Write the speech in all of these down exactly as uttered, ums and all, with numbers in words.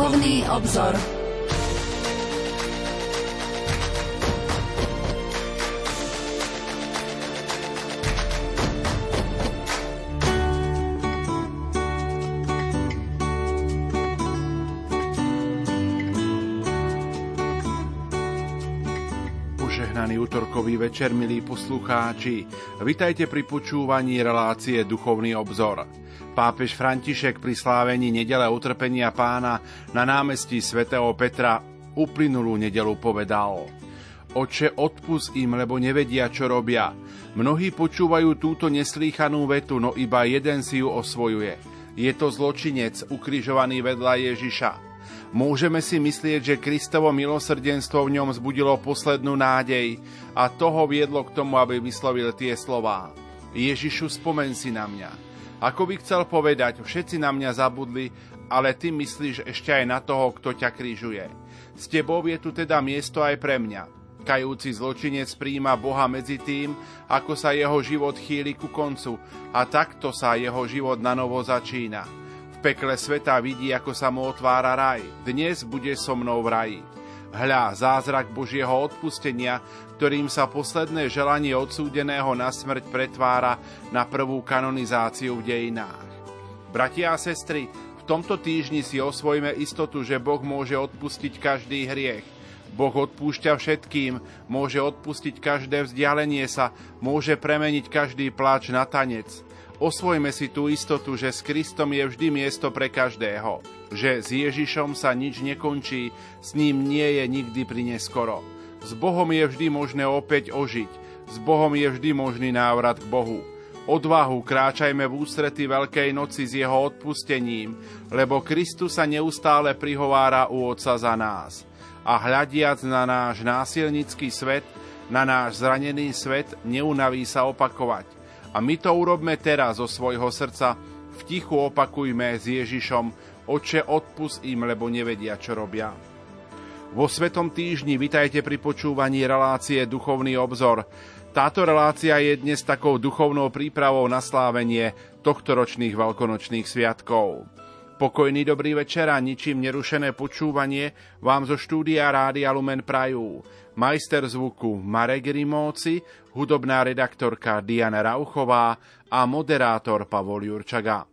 Duchovný obzor. Útorkový večer, milí poslucháči. Vitajte pri počúvaní relácie Duchovný obzor. Pápež František pri slávení nedele utrpenia Pána na námestí svätého Petra uplynulú nedelu povedal: Oče, odpusť im, lebo nevedia, čo robia. Mnohí počúvajú túto neslýchanú vetu, no iba jeden si ju osvojuje. Je to zločinec, ukrižovaný vedľa Ježiša. Môžeme si myslieť, že Kristovo milosrdenstvo v ňom vzbudilo poslednú nádej a to ho viedlo k tomu, aby vyslovil tie slová: Ježišu, spomen si na mňa. Ako by chcel povedať, všetci na mňa zabudli, ale ty myslíš ešte aj na toho, kto ťa križuje. S tebou je tu teda miesto aj pre mňa. Kajúci zločinec prijíma Boha medzi tým, ako sa jeho život chýli ku koncu, a takto sa jeho život na novo začína. V pekle sveta vidí, ako sa mu otvára raj. Dnes bude so mnou v raji. Hľa, zázrak Božieho odpustenia, ktorým sa posledné želanie odsúdeného na smrť pretvára na prvú kanonizáciu v dejinách. Bratia a sestry, v tomto týždni si osvojme istotu, že Boh môže odpustiť každý hriech. Boh odpúšťa všetkým, môže odpustiť každé vzdialenie sa, môže premeniť každý pláč na tanec. Osvojme si tú istotu, že s Kristom je vždy miesto pre každého. Že s Ježišom sa nič nekončí, s ním nie je nikdy prineskoro. S Bohom je vždy možné opäť ožiť. S Bohom je vždy možný návrat k Bohu. Odvahu kráčajme v ústrety Veľkej noci s jeho odpustením, lebo Kristus sa neustále prihovára u Otca za nás. A hľadiac na náš násilnícky svet, na náš zranený svet, neunaví sa opakovať. A my to urobme teraz zo svojho srdca, v tichu opakujme s Ježišom: Oče, odpusť im, lebo nevedia, čo robia. Vo Svetom týždni vitajte pri počúvaní relácie Duchovný obzor. Táto relácia je dnes takou duchovnou prípravou na slávenie tohtoročných veľkonočných sviatkov. Pokojný dobrý večer a ničím nerušené počúvanie vám zo štúdia Rádia Lumen prajú majster zvuku Marek Rimóci, hudobná redaktorka Diana Rauchová a moderátor Pavol Jurčaga.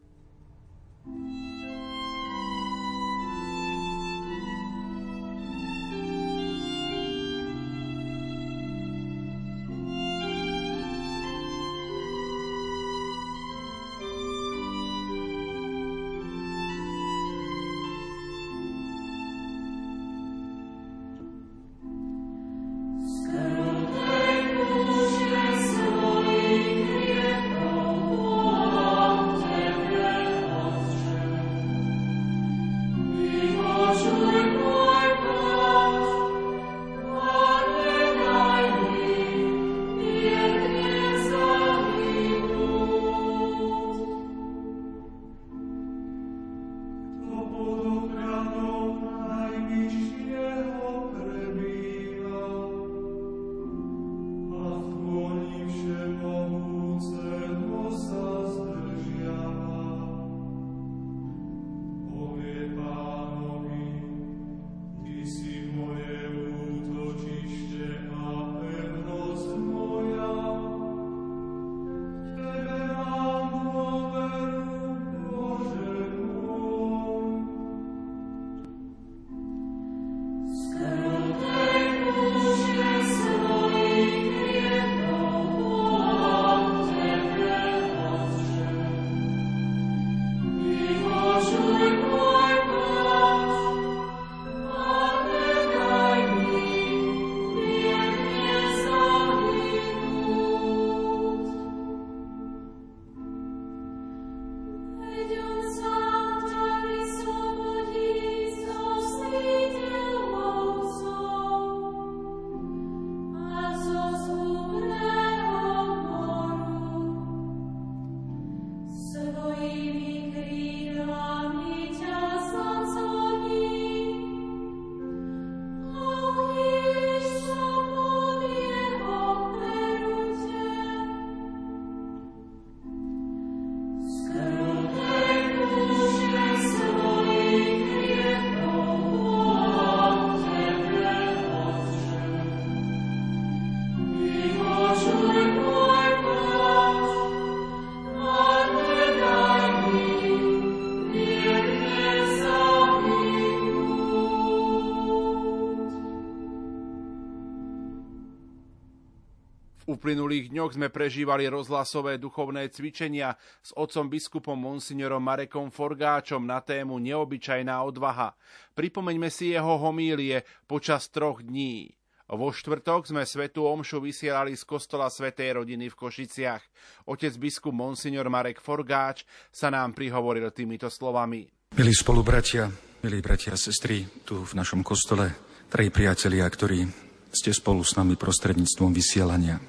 uplynulých dňoch sme prežívali rozhlasové duchovné cvičenia s otcom biskupom monsignorom Marekom Forgáčom na tému Neobyčajná odvaha. Pripomeňme si jeho homílie počas troch dní. Vo štvrtok sme svätú omšu vysielali z kostola Svätej rodiny v Košiciach. Otec biskup monsignor Marek Forgáč sa nám prihovoril týmito slovami. Milí spolubratia, milí bratia a sestry, tu v našom kostole, traja priatelia, ktorí ste spolu s nami prostredníctvom vysielania.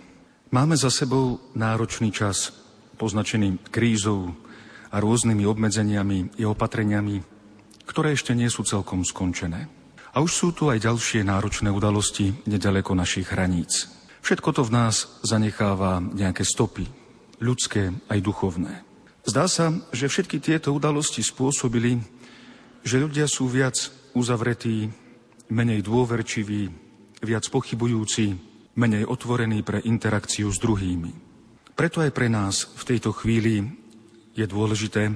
Máme za sebou náročný čas, poznačený krízou a rôznymi obmedzeniami i opatreniami, ktoré ešte nie sú celkom skončené. A už sú tu aj ďalšie náročné udalosti nedaleko našich hraníc. Všetko to v nás zanecháva nejaké stopy, ľudské aj duchovné. Zdá sa, že všetky tieto udalosti spôsobili, že ľudia sú viac uzavretí, menej dôverčiví, viac pochybujúci, menej otvorení pre interakciu s druhými. Preto aj pre nás v tejto chvíli je dôležité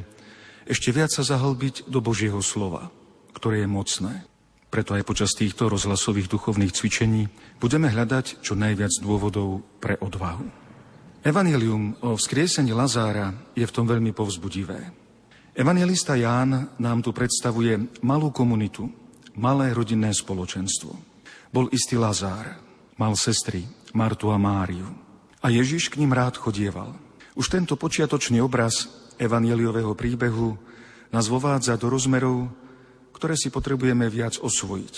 ešte viac sa zahlbiť do Božieho slova, ktoré je mocné. Preto aj počas týchto rozhlasových duchovných cvičení budeme hľadať čo najviac dôvodov pre odvahu. Evanjelium o vzkriesení Lazára je v tom veľmi povzbudivé. Evanjelista Ján nám tu predstavuje malú komunitu, malé rodinné spoločenstvo. Bol istý Lazár, mal sestry Martu a Máriu. A Ježiš k ním rád chodieval. Už tento počiatočný obraz evanjeliového príbehu nás vovádza do rozmerov, ktoré si potrebujeme viac osvojiť.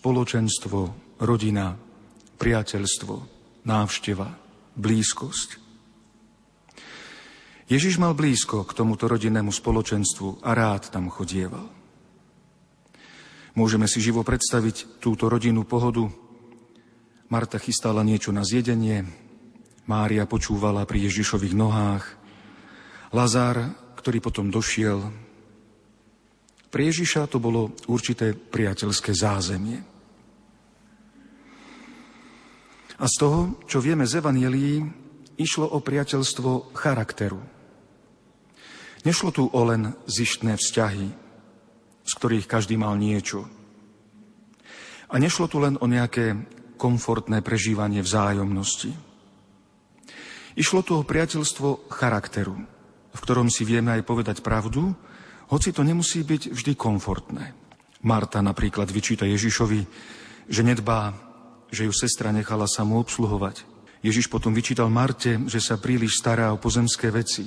Spoločenstvo, rodina, priateľstvo, návšteva, blízkosť. Ježiš mal blízko k tomuto rodinnému spoločenstvu a rád tam chodieval. Môžeme si živo predstaviť túto rodinnú pohodu. Marta chystala niečo na zjedenie, Mária počúvala pri Ježišových nohách, Lazár, ktorý potom došiel. Pre Ježiša to bolo určité priateľské zázemie. A z toho, čo vieme z Evanjelií, išlo o priateľstvo charakteru. Nešlo tu o len zištné vzťahy, z ktorých každý mal niečo. A nešlo tu len o nejaké komfortné prežívanie vzájomnosti. Išlo tu o priateľstvo charakteru, v ktorom si vieme aj povedať pravdu, hoci to nemusí byť vždy komfortné. Marta napríklad vyčíta Ježišovi, že nedbá, že ju sestra nechala samú obsluhovať. Ježiš potom vyčítal Marte, že sa príliš stará o pozemské veci,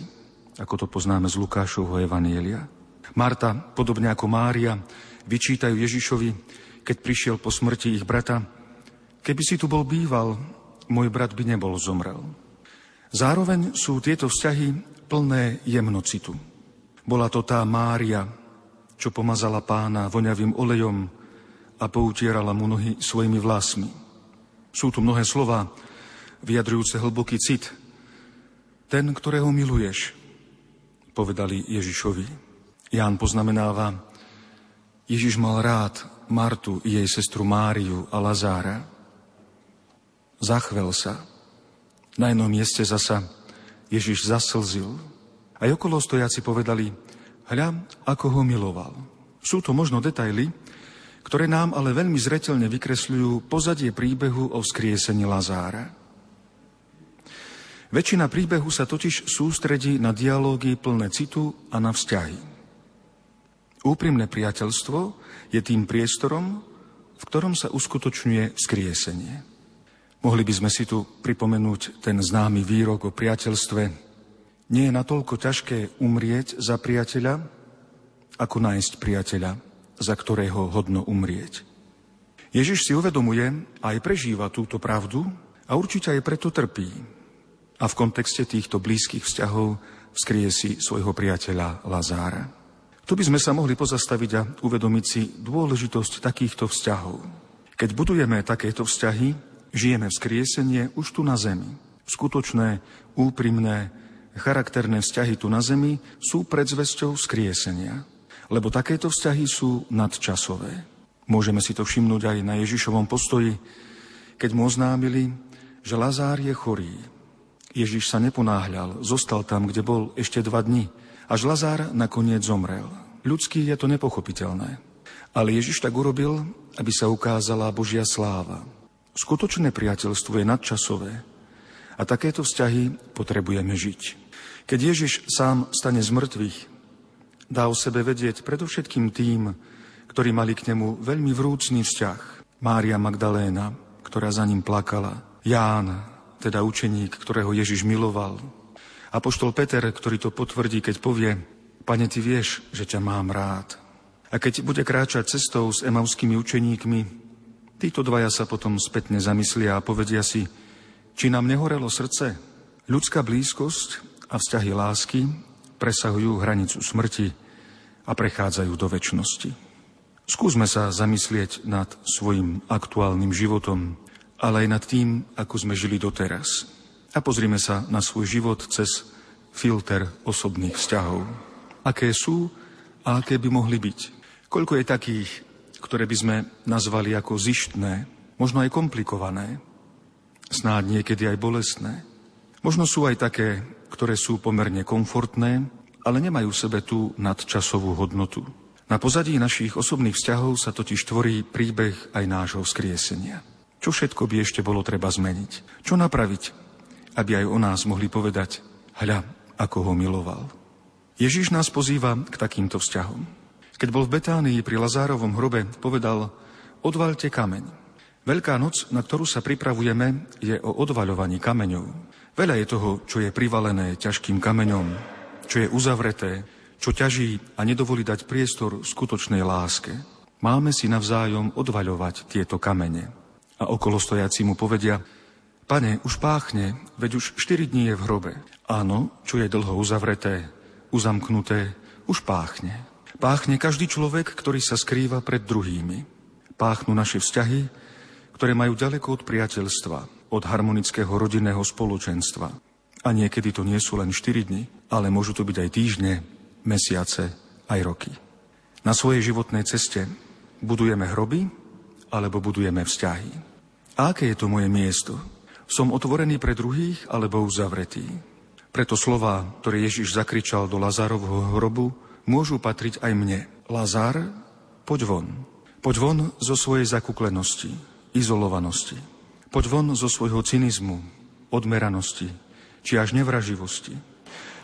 ako to poznáme z Lukášovho evanielia. Marta, podobne ako Mária, vyčítajú Ježišovi, keď prišiel po smrti ich brata, keby si tu bol býval, môj brat by nebol zomrel. Zároveň sú tieto vzťahy plné jemnocitu. Bola to tá Mária, čo pomazala pána voňavým olejom a poutierala mu nohy svojimi vlasmi. Sú tu mnohé slova, vyjadrujúce hlboký cit. Ten, ktorého miluješ, povedali Ježišovi. Ján poznamenáva, Ježiš mal rád Martu i jej sestru Máriu a Lazára. Zachvel sa. Na jednom mieste zasa Ježiš zaslzil. Aj okolo stojaci povedali, hľa, ako ho miloval. Sú to možno detaily, ktoré nám ale veľmi zreteľne vykresľujú pozadie príbehu o vzkriesení Lazára. Väčšina príbehu sa totiž sústredí na dialógy plné citu a na vzťahy. Úprimné priateľstvo je tým priestorom, v ktorom sa uskutočňuje vzkriesenie. Mohli by sme si tu pripomenúť ten známy výrok o priateľstve. Nie je natoľko ťažké umrieť za priateľa, ako nájsť priateľa, za ktorého hodno umrieť. Ježiš si uvedomuje a aj prežíva túto pravdu a určite aj preto trpí. A v kontexte týchto blízkych vzťahov vzkrie si svojho priateľa Lazára. Tu by sme sa mohli pozastaviť a uvedomiť si dôležitosť takýchto vzťahov. Keď budujeme takéto vzťahy, žijeme vzkriesenie už tu na zemi. Skutočné, úprimné, charakterné vzťahy tu na zemi sú predzvesťou vzkriesenia, lebo takéto vzťahy sú nadčasové. Môžeme si to všimnúť aj na Ježišovom postoji, keď mu oznámili, že Lazár je chorý. Ježiš sa neponáhľal, zostal tam, kde bol ešte dva dni, až Lazár nakoniec zomrel. Ľudský je to nepochopiteľné, ale Ježiš tak urobil, aby sa ukázala Božia sláva. Skutočné priateľstvo je nadčasové A takéto vzťahy potrebujeme žiť. Keď Ježiš sám stane z mŕtvych, dá o sebe vedieť predovšetkým tým, ktorí mali k nemu veľmi vrúcný vzťah. Mária Magdaléna, ktorá za ním plakala, Ján, teda učeník, ktorého Ježiš miloval, apoštol Peter, ktorý to potvrdí, keď povie: Pane, ty vieš, že ťa mám rád. A keď bude kráčať cestou s emauskými učeníkmi, títo dvaja sa potom spätne zamyslia a povedia si, či nám nehorelo srdce. Ľudská blízkosť a vzťahy lásky presahujú hranicu smrti a prechádzajú do večnosti. Skúsme sa zamyslieť nad svojim aktuálnym životom, ale aj nad tým, ako sme žili doteraz. A pozrime sa na svoj život cez filter osobných vzťahov. Aké sú a aké by mohli byť? Koľko je takých, ktoré by sme nazvali ako zištné, možno aj komplikované, snáď niekedy aj bolestné. Možno sú aj také, ktoré sú pomerne komfortné, ale nemajú v sebe tú nadčasovú hodnotu. Na pozadí našich osobných vzťahov sa totiž tvorí príbeh aj nášho vzkriesenia. Čo všetko by ešte bolo treba zmeniť? Čo napraviť, aby aj o nás mohli povedať: hľa, ako ho miloval. Ježiš nás pozýva k takýmto vzťahom. Keď bol v Betánii pri Lazárovom hrobe, povedal: odvaľte kameň. Veľká noc, na ktorú sa pripravujeme, je o odvaľovaní kameňov. Veľa je toho, čo je privalené ťažkým kameňom, čo je uzavreté, čo ťaží a nedovolí dať priestor skutočnej láske. Máme si navzájom odvaľovať tieto kamene. A okolo stojaci mu povedia: Pane, už páchne, veď už štyri dni je v hrobe. Áno, čo je dlho uzavreté, uzamknuté, už páchne. Páchne každý človek, ktorý sa skrýva pred druhými. Páchnu naše vzťahy, ktoré majú ďaleko od priateľstva, od harmonického rodinného spoločenstva. A niekedy to nie sú len štyri dni, ale môžu to byť aj týždne, mesiace, aj roky. Na svojej životnej ceste budujeme hroby, alebo budujeme vzťahy. A aké je to moje miesto? Som otvorený pre druhých, alebo uzavretý? Preto slová, ktoré Ježiš zakričal do Lazárovho hrobu, môžu patriť aj mne. Lazár, poď von. Poď von zo svojej zakuklenosti, izolovanosti. Poď von zo svojho cynizmu, odmeranosti, či až nevraživosti.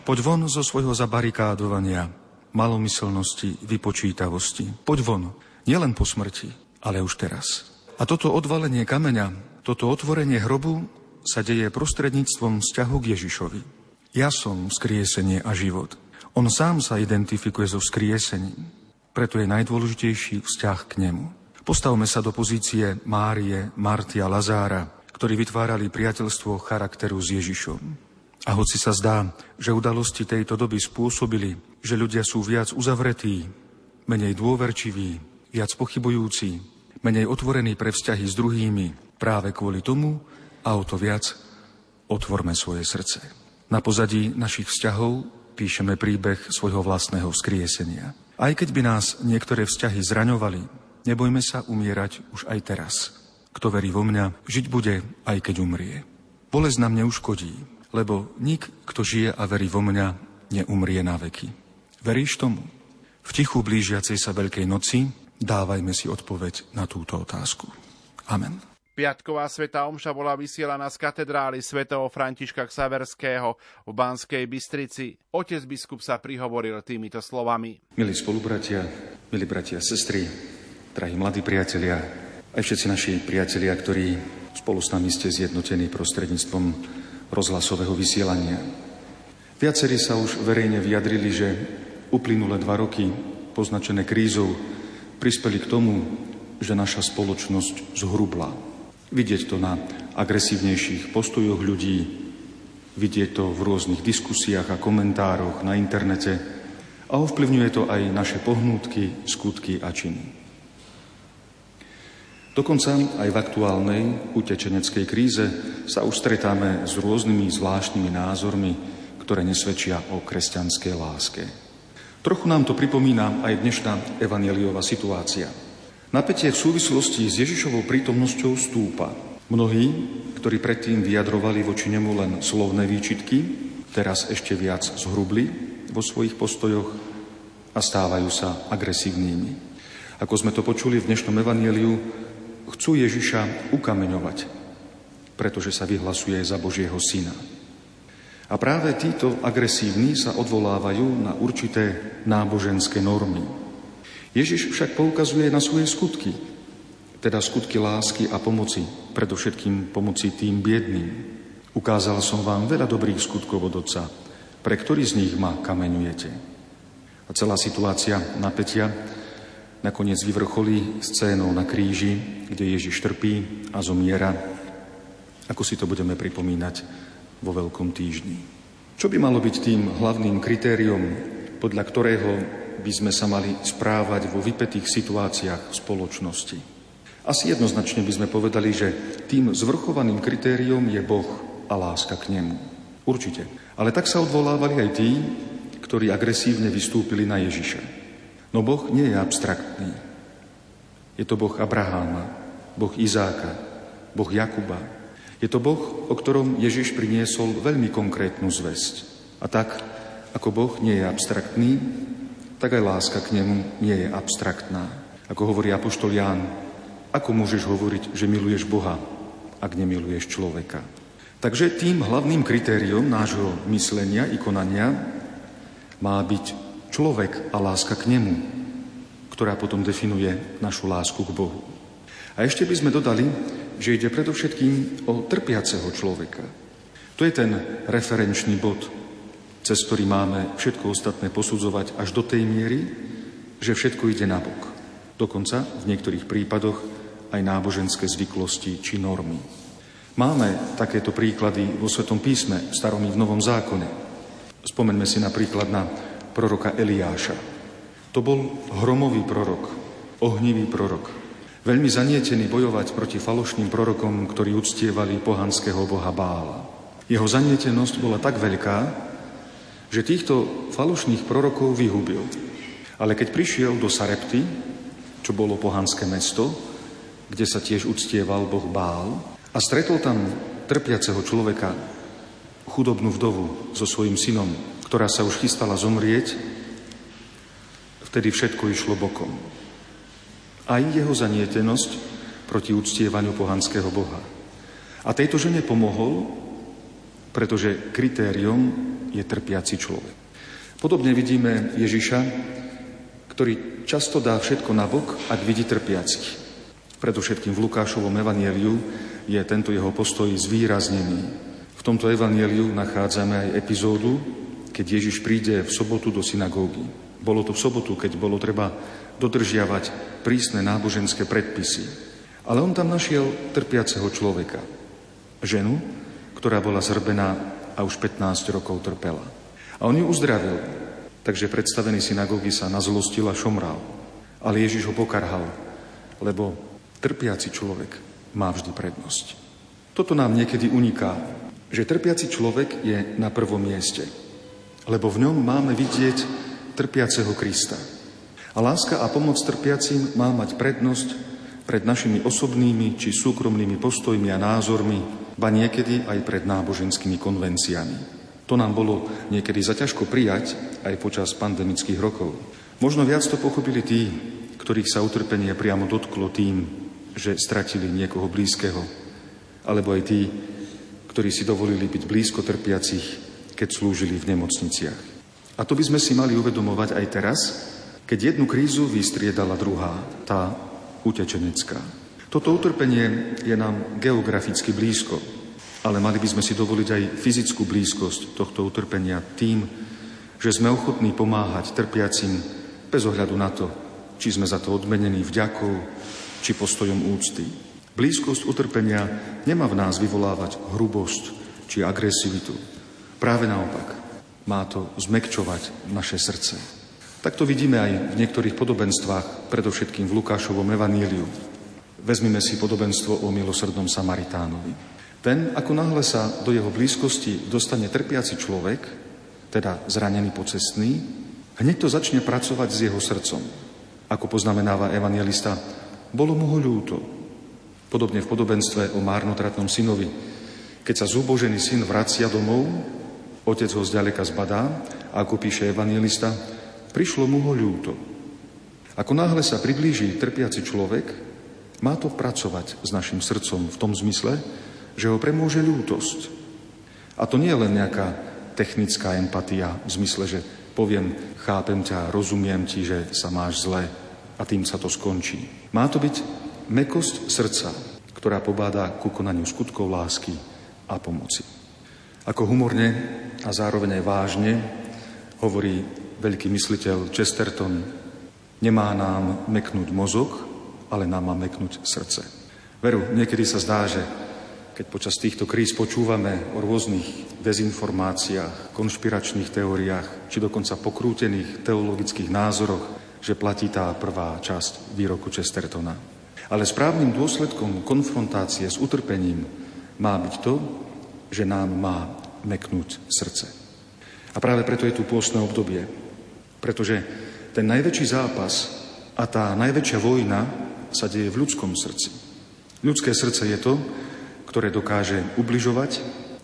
Poď von zo svojho zabarikádovania, malomyselnosti, vypočítavosti. Poď von, nielen po smrti, ale už teraz. A toto odvalenie kameňa, toto otvorenie hrobu sa deje prostredníctvom vzťahu k Ježišovi. Ja som vzkriesenie a život. On sám sa identifikuje so vzkriesením. Preto je najdôležitejší vzťah k nemu. Postavme sa do pozície Márie, Marty a Lazára, ktorí vytvárali priateľstvo charakteru s Ježišom. A hoci sa zdá, že udalosti tejto doby spôsobili, že ľudia sú viac uzavretí, menej dôverčiví, viac pochybujúci, menej otvorení pre vzťahy s druhými, práve kvôli tomu a o to viac otvorme svoje srdce. Na pozadí našich vzťahov píšeme príbeh svojho vlastného vzkriesenia. Aj keď by nás niektoré vzťahy zraňovali, nebojme sa umierať už aj teraz. Kto verí vo mňa, žiť bude, aj keď umrie. Bolesť nám neuškodí, lebo nik, kto žije a verí vo mňa, neumrie na veky. Veríš tomu? V tichu blížiacej sa Veľkej noci dávajme si odpoveď na túto otázku. Amen. Piatková svätá omša bola vysielaná z katedrály svätého Františka Xaverského v Banskej Bystrici. Otec biskup sa prihovoril týmito slovami. Milí spolubratia, milí bratia a sestry, drahí mladí priatelia, aj všetci naši priatelia, ktorí spolu s nami ste zjednotení prostredníctvom rozhlasového vysielania. Viacerí sa už verejne vyjadrili, že uplynulé dva roky, poznačené krízou, prispeli k tomu, že naša spoločnosť zhrubla. Vidieť to na agresívnejších postojoch ľudí, vidieť to v rôznych diskusiách a komentároch na internete a ovplyvňuje to aj naše pohnútky, skutky a činy. Dokonca aj v aktuálnej utečeneckej kríze sa už stretáme s rôznymi zvláštnymi názormi, ktoré nesvedčia o kresťanskej láske. Trochu nám to pripomína aj dnešná evanjeliová situácia. Napätie v súvislosti s Ježišovou prítomnosťou stúpa. Mnohí, ktorí predtým vyjadrovali voči nemu len slovné výčitky, teraz ešte viac zhrubli vo svojich postojoch a stávajú sa agresívnymi. Ako sme to počuli v dnešnom evanjeliu, chcú Ježiša ukameňovať. pretože sa vyhlasuje za Božieho syna. A práve títo agresívni sa odvolávajú na určité náboženské normy. Ježiš však poukazuje na svoje skutky, teda skutky lásky a pomoci, predovšetkým pomoci tým biedným. Ukázal som vám veľa dobrých skutkov od Otca, pre ktorý z nich ma kameňujete. A celá situácia napätia nakoniec vyvrcholí scénou na kríži, kde Ježiš trpí a zomiera, ako si to budeme pripomínať vo Veľkom týždni. Čo by malo byť tým hlavným kritériom, podľa ktorého by sme sa mali správať vo vypätých situáciách spoločnosti? Asi jednoznačne by sme povedali, že tým zvrchovaným kritériom je Boh a láska k nemu. Určite. Ale tak sa odvolávali aj tí, ktorí agresívne vystúpili na Ježiša. No Boh nie je abstraktný. Je to Boh Abraháma, Boh Izáka, Boh Jakuba. Je to Boh, o ktorom Ježiš priniesol veľmi konkrétnu zvesť. A tak, ako Boh nie je abstraktný, tak aj láska k nemu nie je abstraktná. Ako hovorí apoštol Ján, ako môžeš hovoriť, že miluješ Boha, ak nemiluješ človeka? Takže tým hlavným kritériom nášho myslenia i konania má byť človek a láska k nemu, ktorá potom definuje našu lásku k Bohu. A ešte by sme dodali, že ide predovšetkým o trpiaceho človeka. To je ten referenčný bod, cez ktorý máme všetko ostatné posudzovať až do tej miery, že všetko ide nabok. Dokonca v niektorých prípadoch aj náboženské zvyklosti či normy. Máme takéto príklady vo Svätom písme, v Starom i v Novom zákone. Spomeňme si napríklad na proroka Eliáša. To bol hromový prorok, ohnivý prorok, veľmi zanietený bojovať proti falošným prorokom, ktorí uctievali pohanského boha Bála. Jeho zanietenosť bola tak veľká, že týchto falošných prorokov vyhubil. Ale keď prišiel do Sarepty, čo bolo pohanské mesto, kde sa tiež uctieval boh Bál, a stretol tam trpiaceho človeka, chudobnú vdovu so svojím synom, ktorá sa už chystala zomrieť, vtedy všetko išlo bokom. Aj jeho zanietenosť proti uctievaniu pohanského boha. A tejto žene pomohol, pretože kritériom je trpiaci človek. Podobne vidíme Ježiša, ktorý často dá všetko na bok, ak vidí trpiacich. Predovšetkým v Lukášovom evanjeliu je tento jeho postoj zvýraznený. V tomto evanjeliu nachádzame aj epizódu, keď Ježiš príde v sobotu do synagógy. Bolo to v sobotu, keď bolo treba dodržiavať prísne náboženské predpisy. Ale on tam našiel trpiaceho človeka. Ženu, ktorá bola zhrbená a už pätnásť rokov trpela. A on ju uzdravil. Takže predstavený synagógy sa nazlostil a šomral. Ale Ježiš ho pokarhal, lebo trpiaci človek má vždy prednosť. Toto nám niekedy uniká, že trpiaci človek je na prvom mieste, lebo v ňom máme vidieť trpiaceho Krista. A láska a pomoc trpiacim má mať prednosť pred našimi osobnými či súkromnými postojmi a názormi, ba niekedy aj pred náboženskými konvenciami. To nám bolo niekedy zaťažko prijať aj počas pandemických rokov. Možno viac to pochopili tí, ktorých sa utrpenie priamo dotklo tým, že stratili niekoho blízkeho, alebo aj tí, ktorí si dovolili byť blízko trpiacich, keď slúžili v nemocniciach. A to by sme si mali uvedomovať aj teraz, keď jednu krízu vystriedala druhá, tá utečenecká. Toto utrpenie je nám geograficky blízko, ale mali by sme si dovoliť aj fyzickú blízkosť tohto utrpenia tým, že sme ochotní pomáhať trpiacim bez ohľadu na to, či sme za to odmenení vďakou, či postojom úcty. Blízkosť utrpenia nemá v nás vyvolávať hrubosť či agresivitu. Práve naopak, má to zmäkčovať naše srdce. Tak to vidíme aj v niektorých podobenstvách, predovšetkým v Lukášovom evaníliu. Vezmime si podobenstvo o milosrdnom Samaritánovi. Ten, ako náhle sa do jeho blízkosti dostane trpiaci človek, teda zranený pocestný, hneď to začne pracovať s jeho srdcom. Ako poznamenáva evanjelista, bolo mu ho ľúto. Podobne v podobenstve o márnotratnom synovi. Keď sa zúbožený syn vracia domov, otec ho zďaleka zbadá, a ako píše evanjelista, prišlo mu ho ľúto. Ako náhle sa priblíži trpiaci človek, má to pracovať s našim srdcom v tom zmysle, že ho premôže ľútosť. A to nie je len nejaká technická empatia v zmysle, že poviem, chápem ťa, rozumiem ti, že sa máš zle a tým sa to skončí. Má to byť mäkkosť srdca, ktorá pobáda ku konaniu skutkov lásky a pomoci. Ako humorne a zároveň aj vážne hovorí veľký mysliteľ Chesterton, nemá nám meknúť mozog, ale nám má meknúť srdce. Veru, niekedy sa zdá, že keď počas týchto kríz počúvame o rôznych dezinformáciách, konšpiračných teóriách, či dokonca pokrútených teologických názoroch, že platí tá prvá časť výroku Chestertona. Ale správnym dôsledkom konfrontácie s utrpením má byť to, že nám má meknúť srdce. A práve preto je tu pôstne obdobie, pretože ten najväčší zápas a tá najväčšia vojna sa deje v ľudskom srdci. Ľudské srdce je to, ktoré dokáže ubližovať,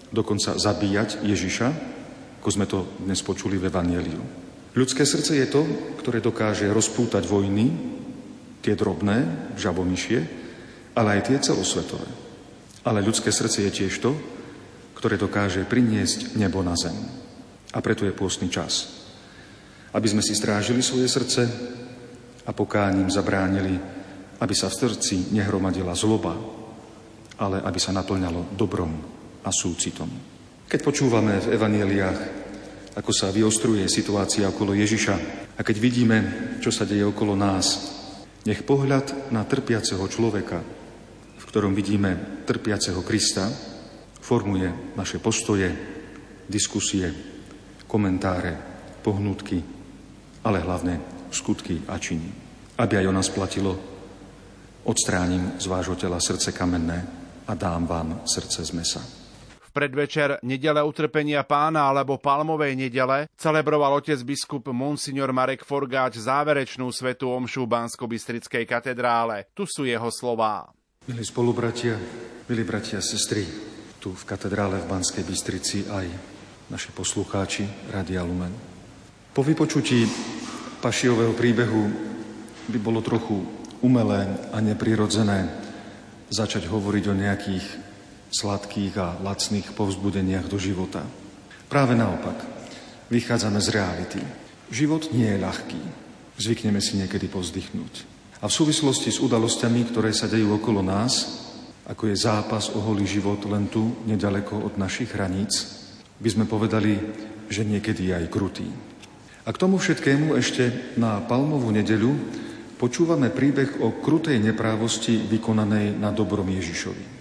dokonca zabíjať Ježiša, ako sme to dnes počuli v Evanjeliu. Ľudské srdce je to, ktoré dokáže rozpútať vojny, tie drobné, žabomyšie, ale aj tie celosvetové. Ale ľudské srdce je tiež to, ktoré dokáže priniesť nebo na zem. A preto je pôstny čas, aby sme si strážili svoje srdce a pokáním zabránili, aby sa v srdci nehromadila zloba, ale aby sa naplňalo dobrom a súcitom. Keď počúvame v evanjeliách, ako sa vyostruje situácia okolo Ježiša a keď vidíme, čo sa deje okolo nás, nech pohľad na trpiaceho človeka, v ktorom vidíme trpiaceho Krista, formuje naše postoje, diskusie, komentáre, pohnutky, ale hlavne skutky a činy. Aby aj o nás platilo, odstránim z vášho tela srdce kamenné a dám vám srdce z mesa. V predvečer Nedele utrpenia Pána alebo Palmovej nedele celebroval otec biskup Monsignor Marek Forgáč záverečnú svätú omšu v Banskobystrickej katedrále. Tu sú jeho slová. Milí spolubratia, milí bratia a sestry, tu v katedrále v Banskej Bystrici aj naši poslucháči Rádia Lumen. Po vypočutí Pašiového príbehu by bolo trochu umelé a neprirodzené začať hovoriť o nejakých sladkých a lacných povzbudeniach do života. Práve naopak, vychádzame z reality. Život nie je ľahký. Zvykneme si niekedy povzdychnúť. A v súvislosti s udalosťami, ktoré sa dejú okolo nás, ako je zápas o holý život len tu, nedaleko od našich hraníc, by sme povedali, že niekedy je aj krutý. A k tomu všetkému ešte na Palmovú nedeľu počúvame príbeh o krutej neprávosti vykonanej na dobrom Ježišovi.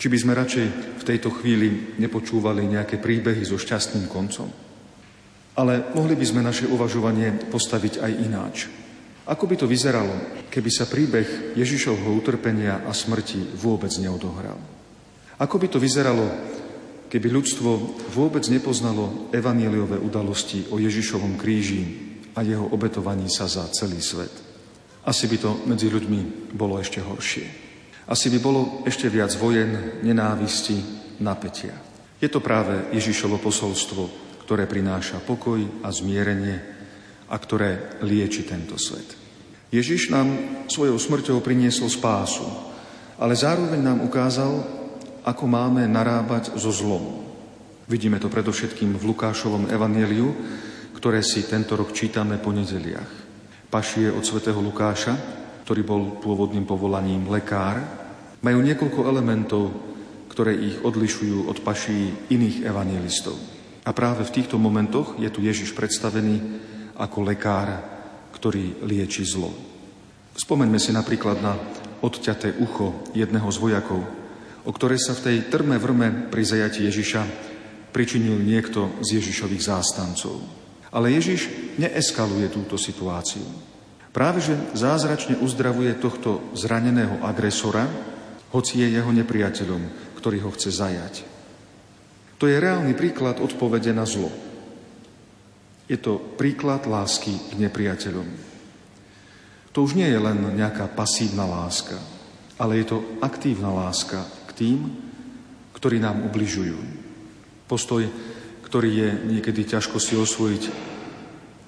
Či by sme radšej v tejto chvíli nepočúvali nejaké príbehy so šťastným koncom? Ale mohli by sme naše uvažovanie postaviť aj ináč. Ako by to vyzeralo, keby sa príbeh Ježišovho utrpenia a smrti vôbec neodohral? Ako by to vyzeralo, keby ľudstvo vôbec nepoznalo evanjeliové udalosti o Ježišovom kríži a jeho obetovaní sa za celý svet? Asi by to medzi ľuďmi bolo ešte horšie. Asi by bolo ešte viac vojen, nenávisti, napätia. Je to práve Ježišovo posolstvo, ktoré prináša pokoj a zmierenie a ktoré lieči tento svet. Ježiš nám svojou smrťou priniesol spásu, ale zároveň nám ukázal, ako máme narábať so zlom. Vidíme to predovšetkým v Lukášovom evanjeliu, ktoré si tento rok čítame po nedeliach. Pašie od svätého Lukáša, ktorý bol pôvodným povolaním lekár, majú niekoľko elementov, ktoré ich odlišujú od paší iných evanjelistov. A práve v týchto momentoch je tu Ježiš predstavený ako lekár, ktorý lieči zlo. Spomeňme si napríklad na odťaté ucho jedného z vojakov, o ktoré sa v tej trme vrme pri zajati Ježiša pričinil niekto z Ježišových zástancov. Ale Ježiš neeskaluje túto situáciu. Práveže zázračne uzdravuje tohto zraneného agresora, hoci je jeho nepriateľom, ktorý ho chce zajať. To je reálny príklad odpovede na zlo. Je to príklad lásky k nepriateľom. To už nie je len nejaká pasívna láska, ale je to aktívna láska k tým, ktorí nám ubližujú. Postoj, ktorý je niekedy ťažko si osvojiť,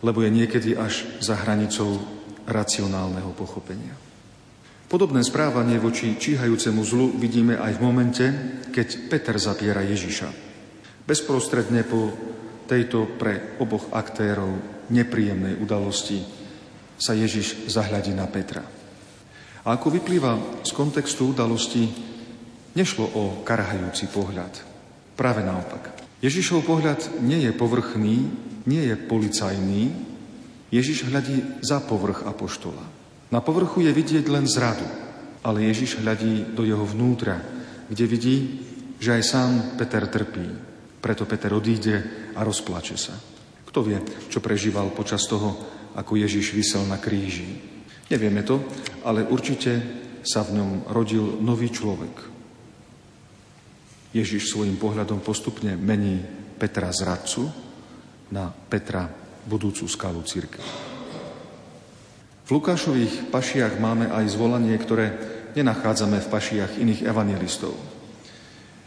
lebo je niekedy až za hranicou racionálneho pochopenia. Podobné správanie voči číhajúcemu zlu vidíme aj v momente, keď Peter zapiera Ježiša. Bezprostredne po tejto pre oboch aktérov nepríjemnej udalosti sa Ježiš zahľadí na Petra. A ako vyplýva z kontextu udalosti, nešlo o karhajúci pohľad. Práve naopak. Ježišov pohľad nie je povrchný, nie je policajný. Ježiš hľadí za povrch apoštola. Na povrchu je vidieť len zradu, ale Ježiš hľadí do jeho vnútra, kde vidí, že aj sám Peter trpí. Preto Peter odíde a rozplače sa. Kto vie, čo prežíval počas toho, ako Ježiš visel na kríži? Nevieme to, ale určite sa v ňom rodil nový človek. Ježiš svojim pohľadom postupne mení Petra zradcu na Petra budúcu skalu cirkvi. V Lukášových pašiach máme aj zvolanie, ktoré nenachádzame v pašiach iných evanjelistov.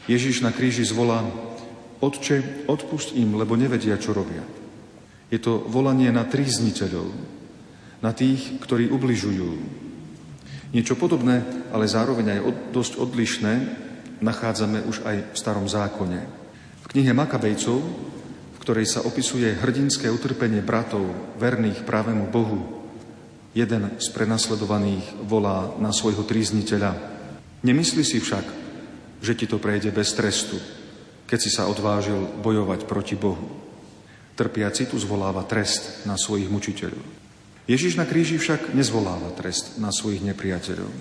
Ježiš na kríži zvolá: Otče, odpusť im, lebo nevedia, čo robia. Je to volanie na trízniteľov, na tých, ktorí ubližujú. Niečo podobné, ale zároveň aj od, dosť odlišné, nachádzame už aj v Starom zákone. V knihe Makabejcov, v ktorej sa opisuje hrdinské utrpenie bratov, verných pravému Bohu, jeden z prenasledovaných volá na svojho trízniteľa: Nemyslí si však, že ti to prejde bez trestu, keď si sa odvážil bojovať proti Bohu. Trpiaci tu zvoláva trest na svojich mučiteľov. Ježiš na kríži však nezvoláva trest na svojich nepriateľov.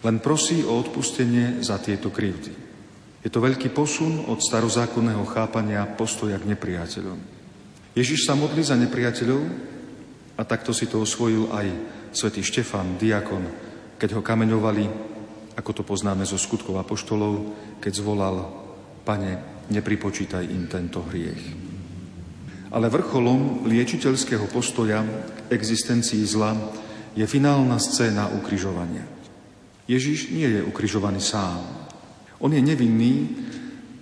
Len prosí o odpustenie za tieto krivdy. Je to veľký posun od starozákonného chápania postoja k nepriateľom. Ježiš sa modlí za nepriateľov, a takto si to osvojil aj svätý Štefan, diakon, keď ho kameňovali, ako to poznáme zo skutkov apoštolov, keď zvolal: Pane, nepripočítaj im tento hriech. Ale vrcholom liečiteľského postoja k existencii zla je finálna scéna ukrižovania. Ježiš nie je ukrižovaný sám. On je nevinný,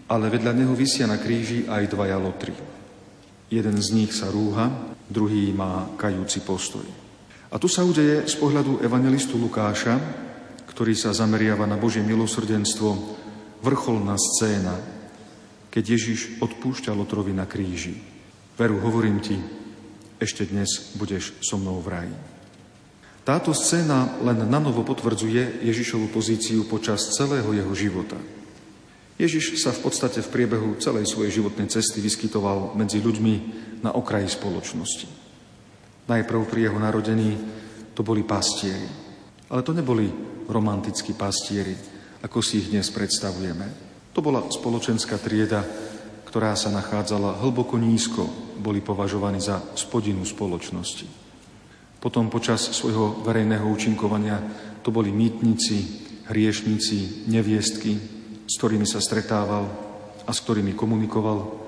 ale vedľa neho visia na kríži aj dvaja lotri. Jeden z nich sa rúha, druhý má kajúci postoj. A tu sa udeje z pohľadu evangelistu Lukáša, ktorý sa zameriava na Božie milosrdenstvo, vrcholná scéna, keď Ježiš odpúšťa lotrovi na kríži: Veru, hovorím ti, ešte dnes budeš so mnou v raji. Táto scéna len nanovo potvrdzuje Ježišovu pozíciu počas celého jeho života. Ježiš sa v podstate v priebehu celej svojej životnej cesty vyskytoval medzi ľuďmi na okraji spoločnosti. Najprv pri jeho narodení to boli pastieri. Ale to neboli romantickí pastieri, ako si ich dnes predstavujeme. To bola spoločenská trieda, ktorá sa nachádzala hlboko nízko, boli považovaní za spodinu spoločnosti. Potom počas svojho verejného účinkovania to boli mýtnici, hriešnici, neviestky, s ktorými sa stretával a s ktorými komunikoval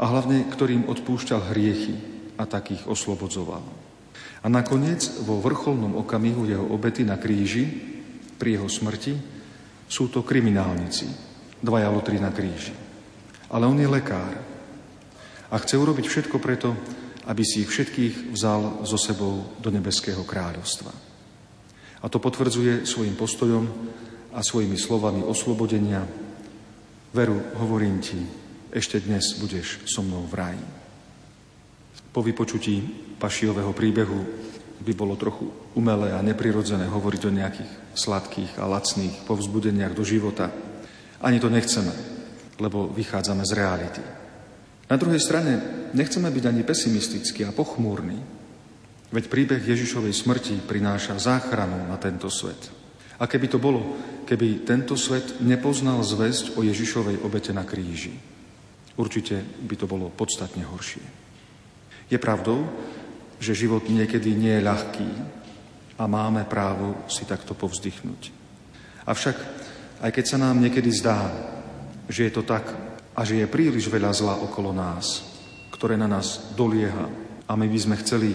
a hlavne ktorým odpúšťal hriechy a takých oslobodzoval. A nakoniec vo vrcholnom okamihu jeho obety na kríži, pri jeho smrti, sú to kriminálnici, dvaja lotri na kríži. Ale on je lekár a chce urobiť všetko preto, aby si ich všetkých vzal so sebou do nebeského kráľovstva. A to potvrdzuje svojim postojom a svojimi slovami oslobodenia: Veru, hovorím ti, ešte dnes budeš so mnou v raji. Po vypočutí pašiového príbehu by bolo trochu umelé a neprirodzené hovoriť o nejakých sladkých a lacných povzbudeniach do života. Ani to nechceme, lebo vychádzame z reality. Na druhej strane nechceme byť ani pesimistickí a pochmúrni, veď príbeh Ježišovej smrti prináša záchranu na tento svet. A keby to bolo, keby tento svet nepoznal zvesť o Ježišovej obete na kríži, určite by to bolo podstatne horšie. Je pravdou, že život niekedy nie je ľahký a máme právo si takto povzdychnúť. Avšak, aj keď sa nám niekedy zdá, že je to tak a že je príliš veľa zla okolo nás, ktoré na nás dolieha a my by sme chceli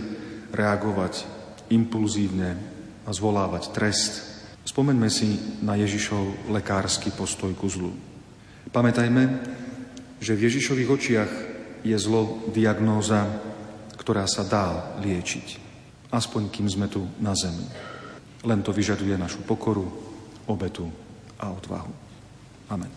reagovať impulzívne a zvolávať trest, spomeňme si na Ježišov lekársky postoj ku zlu. Pamätajme, že v Ježišových očiach je zlo diagnóza, ktorá sa dá liečiť, aspoň kým sme tu na zemi. Len to vyžaduje našu pokoru, obetu a odvahu. Amen.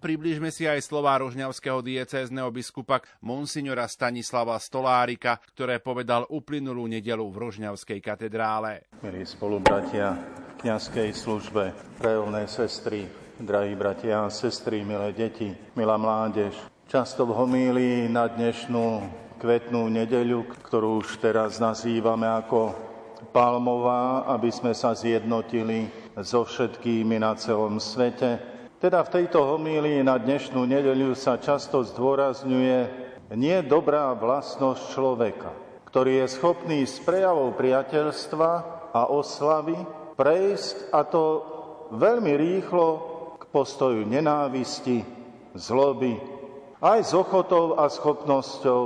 Priblížme si aj slová rožňavského diecézneho biskupa monsignora Stanislava Stolárika, ktoré povedal uplynulú nedelu v rožňavskej katedrále. Milí spolubratia v kňazskej službe, reholné sestry, drahí bratia a sestry, milé deti, milá mládež. Často v homílii na dnešnú kvetnú nedeľu, ktorú už teraz nazývame ako palmová, aby sme sa zjednotili so všetkými na celom svete. Teda v tejto homílii na dnešnú nedeľu sa často zdôrazňuje nie dobrá vlastnosť človeka, ktorý je schopný s prejavom priateľstva a oslavy prejsť, a to veľmi rýchlo, k postoju nenávisti, zloby, aj s ochotou a schopnosťou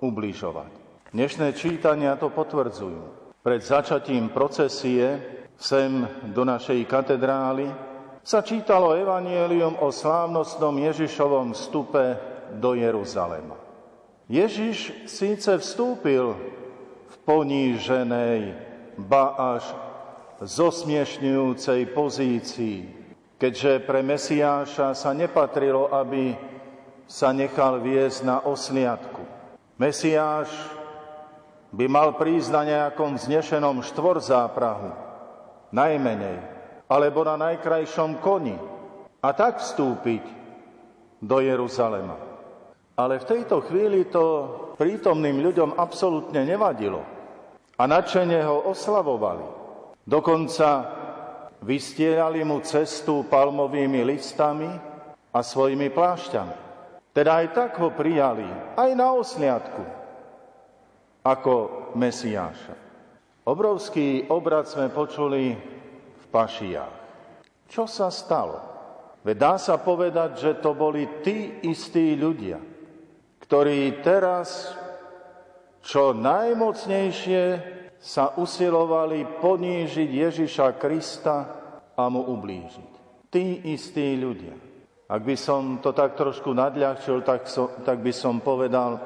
ubližovať. Dnešné čítania to potvrdzujú. Pred začatím procesie sem do našej katedrály sa čítalo evanjelium o slávnostnom Ježišovom vstupe do Jeruzalema. Ježiš síce vstúpil v poníženej, ba až zosmiešňujúcej pozícii, keďže pre Mesiáša sa nepatrilo, aby sa nechal viesť na osliadku. Mesiáš by mal prísť na nejakom vznešenom štvorzáprahu, najmenej, alebo na najkrajšom koni, a tak vstúpiť do Jeruzalema. Ale v tejto chvíli to prítomným ľuďom absolútne nevadilo a nadšene ho oslavovali. Dokonca vystierali mu cestu palmovými listami a svojimi plášťami. Teda aj tak ho prijali, aj na osliadku, ako Mesiáša. Obrovský obrad sme počuli Pašiach. Čo sa stalo? Veď dá sa povedať, že to boli tí istí ľudia, ktorí teraz čo najmocnejšie sa usilovali ponížiť Ježiša Krista a mu ublížiť. Tí istí ľudia. Ak by som to tak trošku nadľahčil, tak, so, tak by som povedal,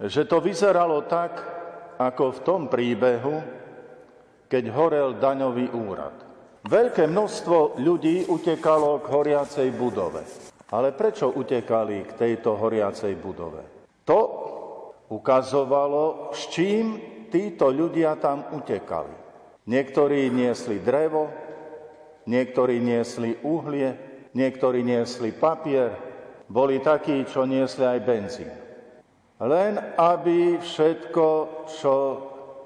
že to vyzeralo tak, ako v tom príbehu, keď horel daňový úrad. Veľké množstvo ľudí utekalo k horiacej budove. Ale prečo utekali k tejto horiacej budove? To ukazovalo, s čím títo ľudia tam utekali. Niektorí niesli drevo, niektorí niesli uhlie, niektorí niesli papier, boli takí, čo niesli aj benzín. Len aby všetko, čo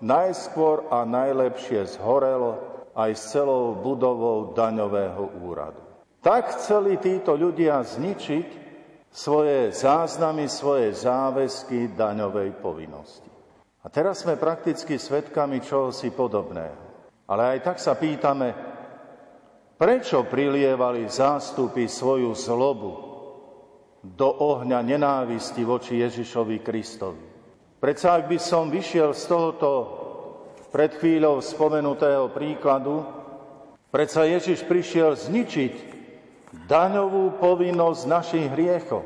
najskôr a najlepšie zhorelo, aj s celou budovou daňového úradu. Tak chceli títo ľudia zničiť svoje záznamy, svoje záväzky daňovej povinnosti. A teraz sme prakticky svedkami čohosi podobného. Ale aj tak sa pýtame, prečo prilievali zástupy svoju zlobu do ohňa nenávisti voči Ježišovi Kristovi? Predsa, ak by som vyšiel z tohoto pred chvíľou spomenutého príkladu, predsa Ježiš prišiel zničiť daňovú povinnosť našich hriechov.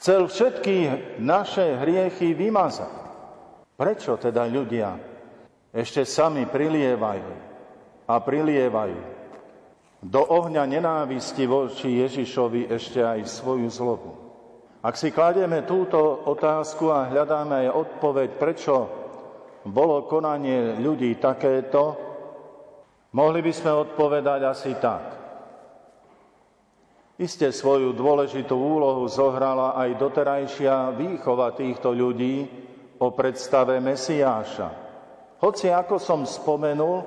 Chcel všetky naše hriechy vymazať. Prečo teda ľudia ešte sami prilievajú a prilievajú do ohňa nenávisti voči Ježišovi ešte aj svoju zlobu? Ak si kladieme túto otázku a hľadáme aj odpoveď, prečo bolo konanie ľudí takéto, mohli by sme odpovedať asi tak. Iste svoju dôležitú úlohu zohrala aj doterajšia výchova týchto ľudí o predstave Mesiáša. Hoci, ako som spomenul,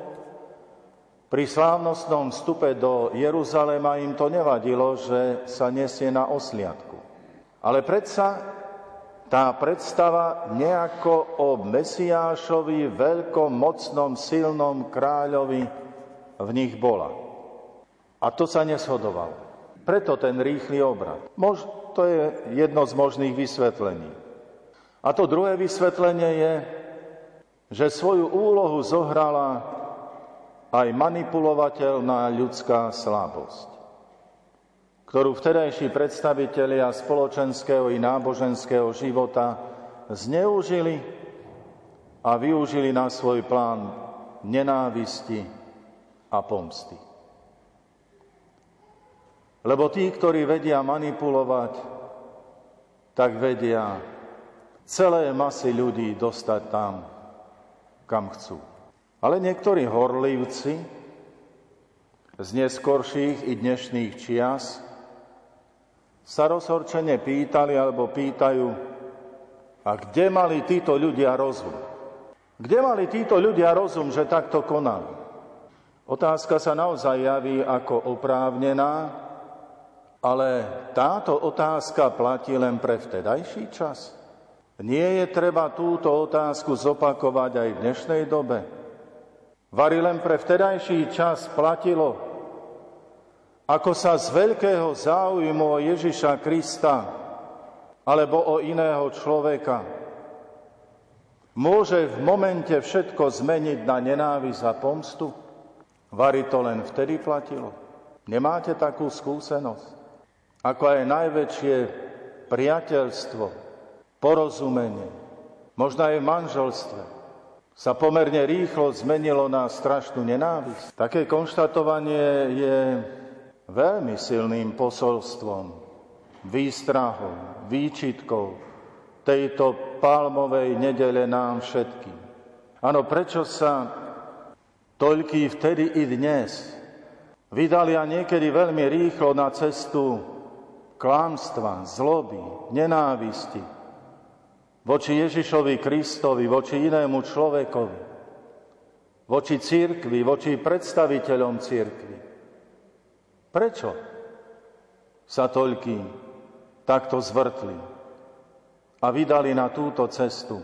pri slávnostnom vstupe do Jeruzalema im to nevadilo, že sa nesie na osliadku. Ale predsa tá predstava nejako o Mesiášovi, veľkomocnom, silnom kráľovi v nich bola. A to sa neshodovalo. Preto ten rýchly obrad. Mož, to je jedno z možných vysvetlení. A to druhé vysvetlenie je, že svoju úlohu zohrala aj manipulovateľná ľudská slabosť, ktorú vtedajší predstavitelia spoločenského i náboženského života zneužili a využili na svoj plán nenávisti a pomsty. Lebo tí, ktorí vedia manipulovať, tak vedia celé masy ľudí dostať tam, kam chcú. Ale niektorí horlivci z neskorších i dnešných čias sa rozhorčene pýtali alebo pýtajú, a kde mali títo ľudia rozum? Kde mali títo ľudia rozum, že takto konali? Otázka sa naozaj javí ako oprávnená, ale táto otázka platí len pre vtedajší čas. Nie je treba túto otázku zopakovať aj v dnešnej dobe. Vari len pre vtedajší čas platilo, ako sa z veľkého záujmu o Ježiša Krista alebo o iného človeka môže v momente všetko zmeniť na nenávisť a pomstu? Vari to len vtedy platilo. Nemáte takú skúsenosť? Ako aj najväčšie priateľstvo, porozumenie, možno aj v manželstve, sa pomerne rýchlo zmenilo na strašnú nenávisť. Také konštatovanie je veľmi silným posolstvom, výstrahom, výčitkou tejto palmovej nedele nám všetkým. Áno, prečo sa toľkí vtedy i dnes vydali a niekedy veľmi rýchlo na cestu klamstva, zloby, nenávisti voči Ježišovi Kristovi, voči inému človekovi, voči cirkvi, voči predstaviteľom cirkvi? Prečo sa toľkí takto zvrtli a vydali na túto cestu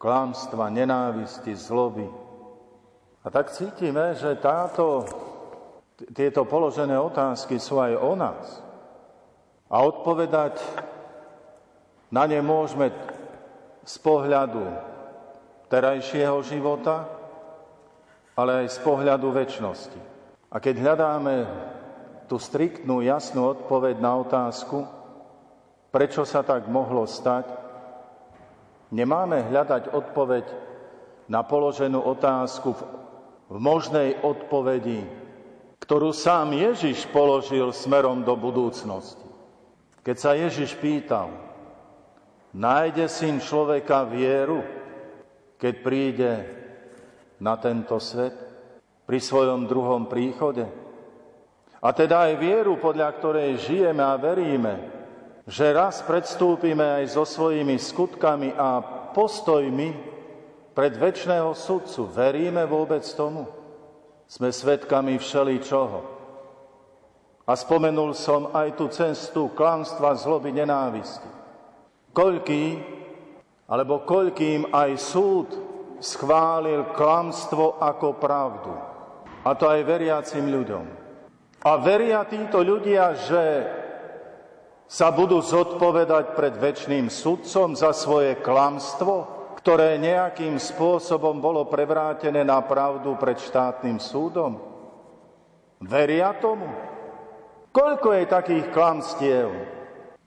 klamstva, nenávisti, zloby? A tak cítime, že táto, tieto položené otázky sú aj o nás. A odpovedať na ne môžeme z pohľadu terajšieho života, ale aj z pohľadu večnosti. A keď hľadáme tú striktnú, jasnú odpoveď na otázku, prečo sa tak mohlo stať, nemáme hľadať odpoveď na položenú otázku v, v možnej odpovedi, ktorú sám Ježiš položil smerom do budúcnosti. Keď sa Ježiš pýtal, nájde syn človeka vieru, keď príde na tento svet pri svojom druhom príchode? A teda aj vieru, podľa ktorej žijeme a veríme, že raz predstúpime aj so svojimi skutkami a postojmi pred večného sudcu. Veríme vôbec tomu? Sme svedkami všeličoho. A spomenul som aj tú cestu klamstva, zloby, nenávisti. Koľký, alebo koľkým aj súd schválil klamstvo ako pravdu. A to aj veriacim ľuďom. A veria títo ľudia, že sa budú zodpovedať pred večným sudcom za svoje klamstvo, ktoré nejakým spôsobom bolo prevrátené na pravdu pred štátnym súdom? Veria tomu? Koľko je takých klamstiev,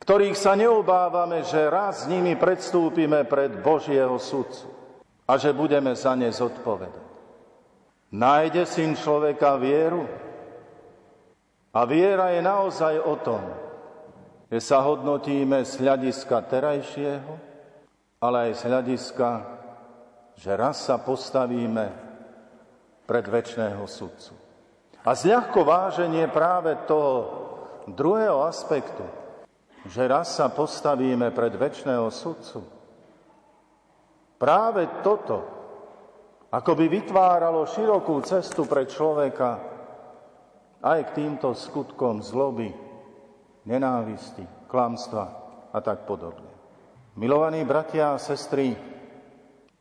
ktorých sa neobávame, že raz s nimi predstúpime pred Božieho sudcu a že budeme za ne zodpovedať? Nájde syn človeka vieru? A viera je naozaj o tom, že sa hodnotíme z hľadiska terajšieho, ale aj z hľadiska, že raz sa postavíme pred večného sudcu. A zľahko váženie práve toho druhého aspektu, že raz sa postavíme pred večného sudcu. Práve toto, akoby vytváralo širokú cestu pre človeka aj k týmto skutkom zloby, nenávisti, klamstva a tak podobne. Milovaní bratia a sestry,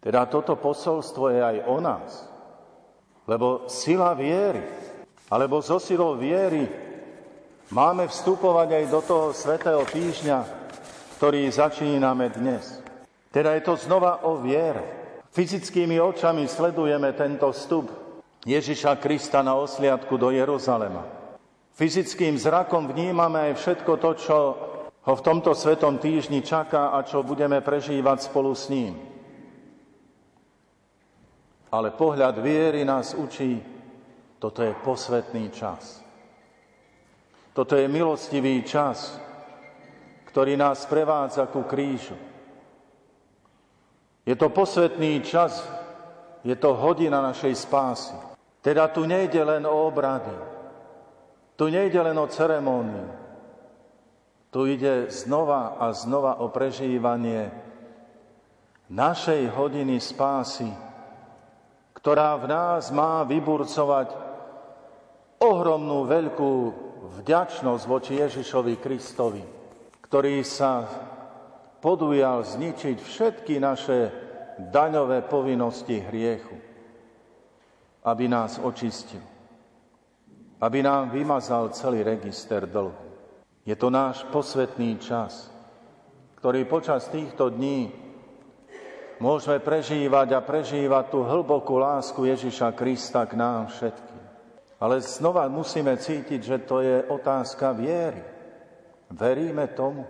teda toto posolstvo je aj o nás, lebo sila viery, alebo zo silou viery máme vstupovať aj do toho svätého týždňa, ktorý začíname dnes. Teda je to znova o viere. Fyzickými očami sledujeme tento vstup Ježiša Krista na osliadku do Jeruzalema. Fyzickým zrakom vnímame aj všetko to, čo ho v tomto svetom týždni čaká a čo budeme prežívať spolu s ním. Ale pohľad viery nás učí, toto je posvetný čas. Toto je milostivý čas, ktorý nás prevádza ku krížu. Je to posvetný čas, je to hodina našej spásy. Teda tu nejde len o obrady. Tu nejde len o ceremóniu. Tu ide znova a znova o prežívanie našej hodiny spásy, ktorá v nás má vyburcovať ohromnú veľkú vďačnosť voči Ježišovi Kristovi, ktorý sa podujal zničiť všetky naše daňové povinnosti hriechu, aby nás očistil. Aby nám vymazal celý register dlhu. Je to náš posvetný čas, ktorý počas týchto dní môžeme prežívať a prežívať tú hlbokú lásku Ježiša Krista k nám všetkým. Ale znova musíme cítiť, že to je otázka viery. Veríme tomu.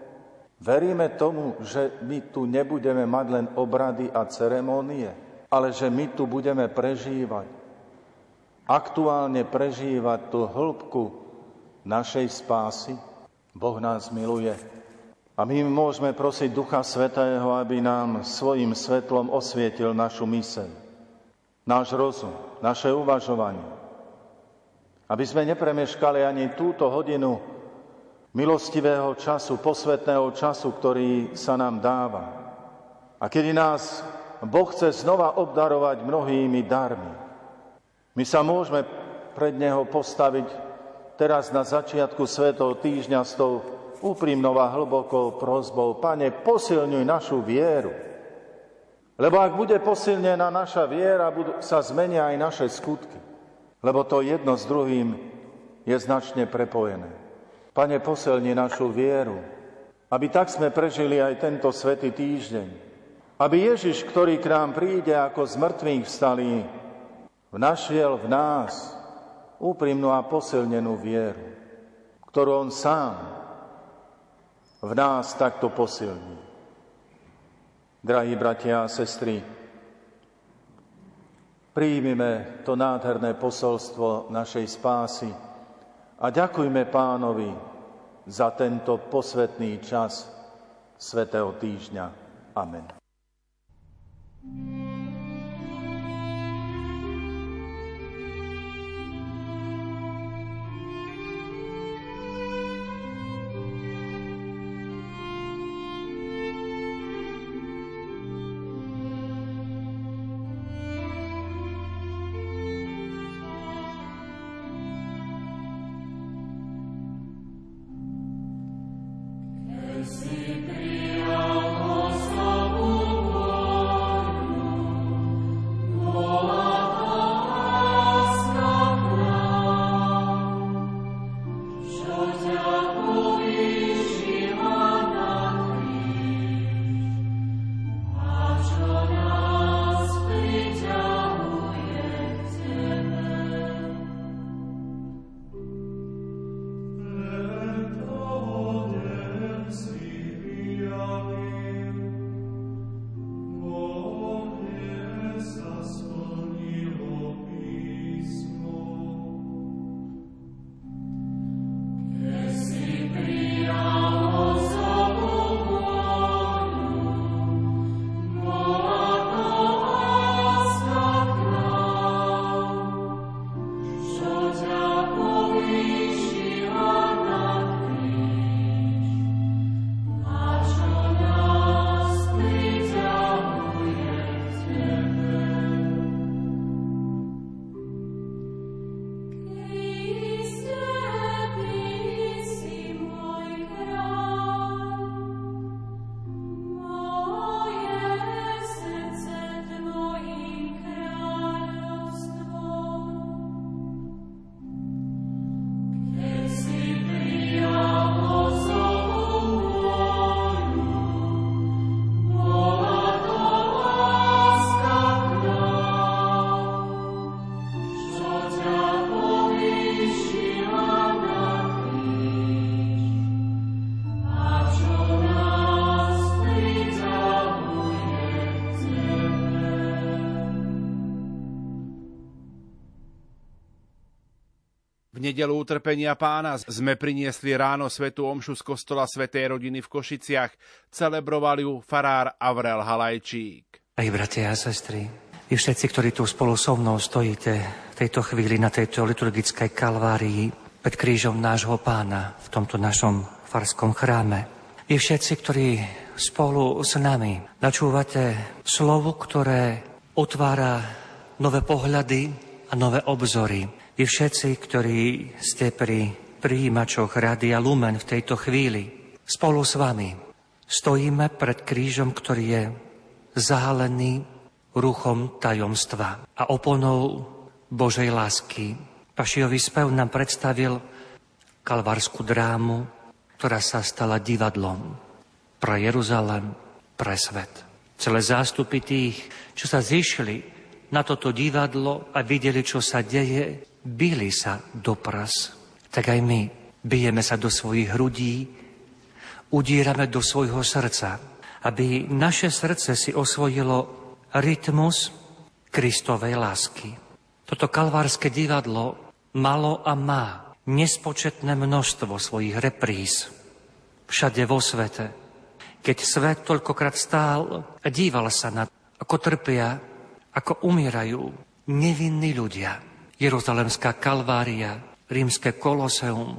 Veríme tomu, že my tu nebudeme mať len obrady a ceremónie, ale že my tu budeme prežívať aktuálne prežívať tú hĺbku našej spásy. Boh nás miluje. A my môžeme prosiť Ducha Svätého, aby nám svojim svetlom osvietil našu myseľ, náš rozum, naše uvažovanie. Aby sme nepremeškali ani túto hodinu milostivého času, posvetného času, ktorý sa nám dáva. A kedy nás Boh chce znova obdarovať mnohými darmi. My sa môžeme pred Neho postaviť teraz na začiatku svätého týždňa s tou úprimnou a hlbokou prosbou. Pane, posilňuj našu vieru. Lebo ak bude posilnená naša viera, budú, sa zmenia aj naše skutky. Lebo to jedno s druhým je značne prepojené. Pane, posilni našu vieru, aby tak sme prežili aj tento svätý týždeň. Aby Ježiš, ktorý k nám príde ako z mŕtvych vstalý, našiel v nás úprimnú a posilnenú vieru, ktorú on sám v nás takto posilní. Drahí bratia a sestry, príjmime to nádherné posolstvo našej spásy a ďakujme Pánovi za tento posvätný čas svätého týždňa. Amen. V nedeľu utrpenia Pána sme priniesli ráno svätú omšu z kostola Svätej rodiny v Košiciach. Celebroval ju farár Avrel Halajčík. Aj bratia a sestry, vy všetci, ktorí tu spolu so mnou stojíte v tejto chvíli na tejto liturgickej kalvárii pred krížom nášho Pána v tomto našom farskom chráme. Vy všetci, ktorí spolu s nami načúvate slovu, ktoré otvára nové pohľady a nové obzory. Vy všetci, ktorí ste pri prijímačoch Rádia Lumen v tejto chvíli, spolu s vami stojíme pred krížom, ktorý je zahalený ruchom tajomstva a oponou Božej lásky. Pašiový spev nám predstavil kalvarskú drámu, ktorá sa stala divadlom pre Jeruzalém, pre svet. Celé zástupy tých, čo sa zišli na toto divadlo a videli, čo sa deje, bili sa do pras, tak aj my bijeme sa do svojich hrudí, udírame do svojho srdca, aby naše srdce si osvojilo rytmus Kristovej lásky. Toto kalvárske divadlo malo a má nespočetné množstvo svojich repríz všade vo svete. Keď svet toľkokrát stál a díval sa na to, ako trpia, ako umierajú nevinní ľudia. Jeruzalemská kalvária, rímske koloseum,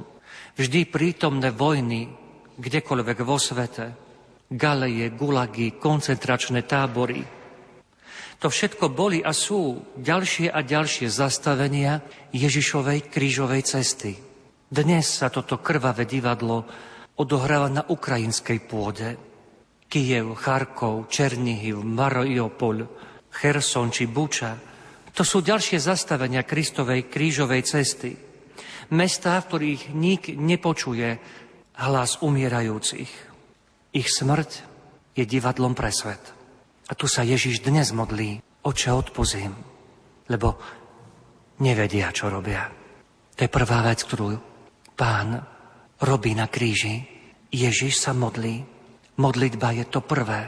vždy prítomné vojny, kdekoľvek vo svete, galeje, gulagy, koncentračné tábory. To všetko boli a sú ďalšie a ďalšie zastavenia Ježišovej krížovej cesty. Dnes sa toto krvavé divadlo odohráva na ukrajinskej pôde. Kijev, Charkov, Černihiv, Mariupol, Kherson či Buča. To sú ďalšie zastavenia Kristovej krížovej cesty. Mestá, v ktorých nik nepočuje hlas umierajúcich. Ich smrť je divadlom pre svet. A tu sa Ježiš dnes modlí. Oče, odpusť im, lebo nevedia, čo robia. To je prvá vec, ktorú Pán robí na kríži. Ježiš sa modlí. Modlitba je to prvé.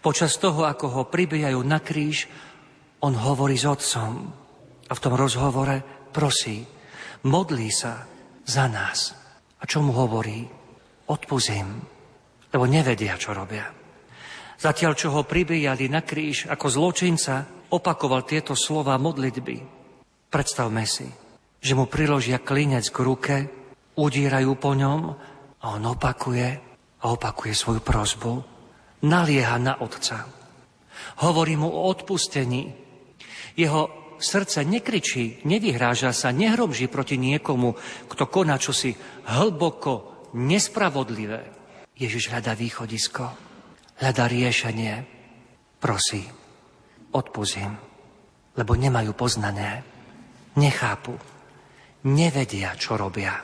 Počas toho, ako ho pribijajú na kríž, on hovorí s Otcom a v tom rozhovore prosí, modlí sa za nás. A čo mu hovorí? Odpusť im, lebo nevedia, čo robia. Zatiaľ, čo ho pribíjali na kríž ako zločinca, opakoval tieto slová modlitby. Predstavme si, že mu priložia klinec k ruke, udírajú po ňom a on opakuje a opakuje svoju prosbu. Nalieha na Otca. Hovorí mu o odpustení. Jeho srdce nekričí, nevyhráža sa, nehromží proti niekomu, kto koná čosi hlboko nespravodlivé. Ježiš hľadá východisko, hľadá riešenie. Prosí, odpusť im, lebo nemajú poznané, nechápu, nevedia, čo robia.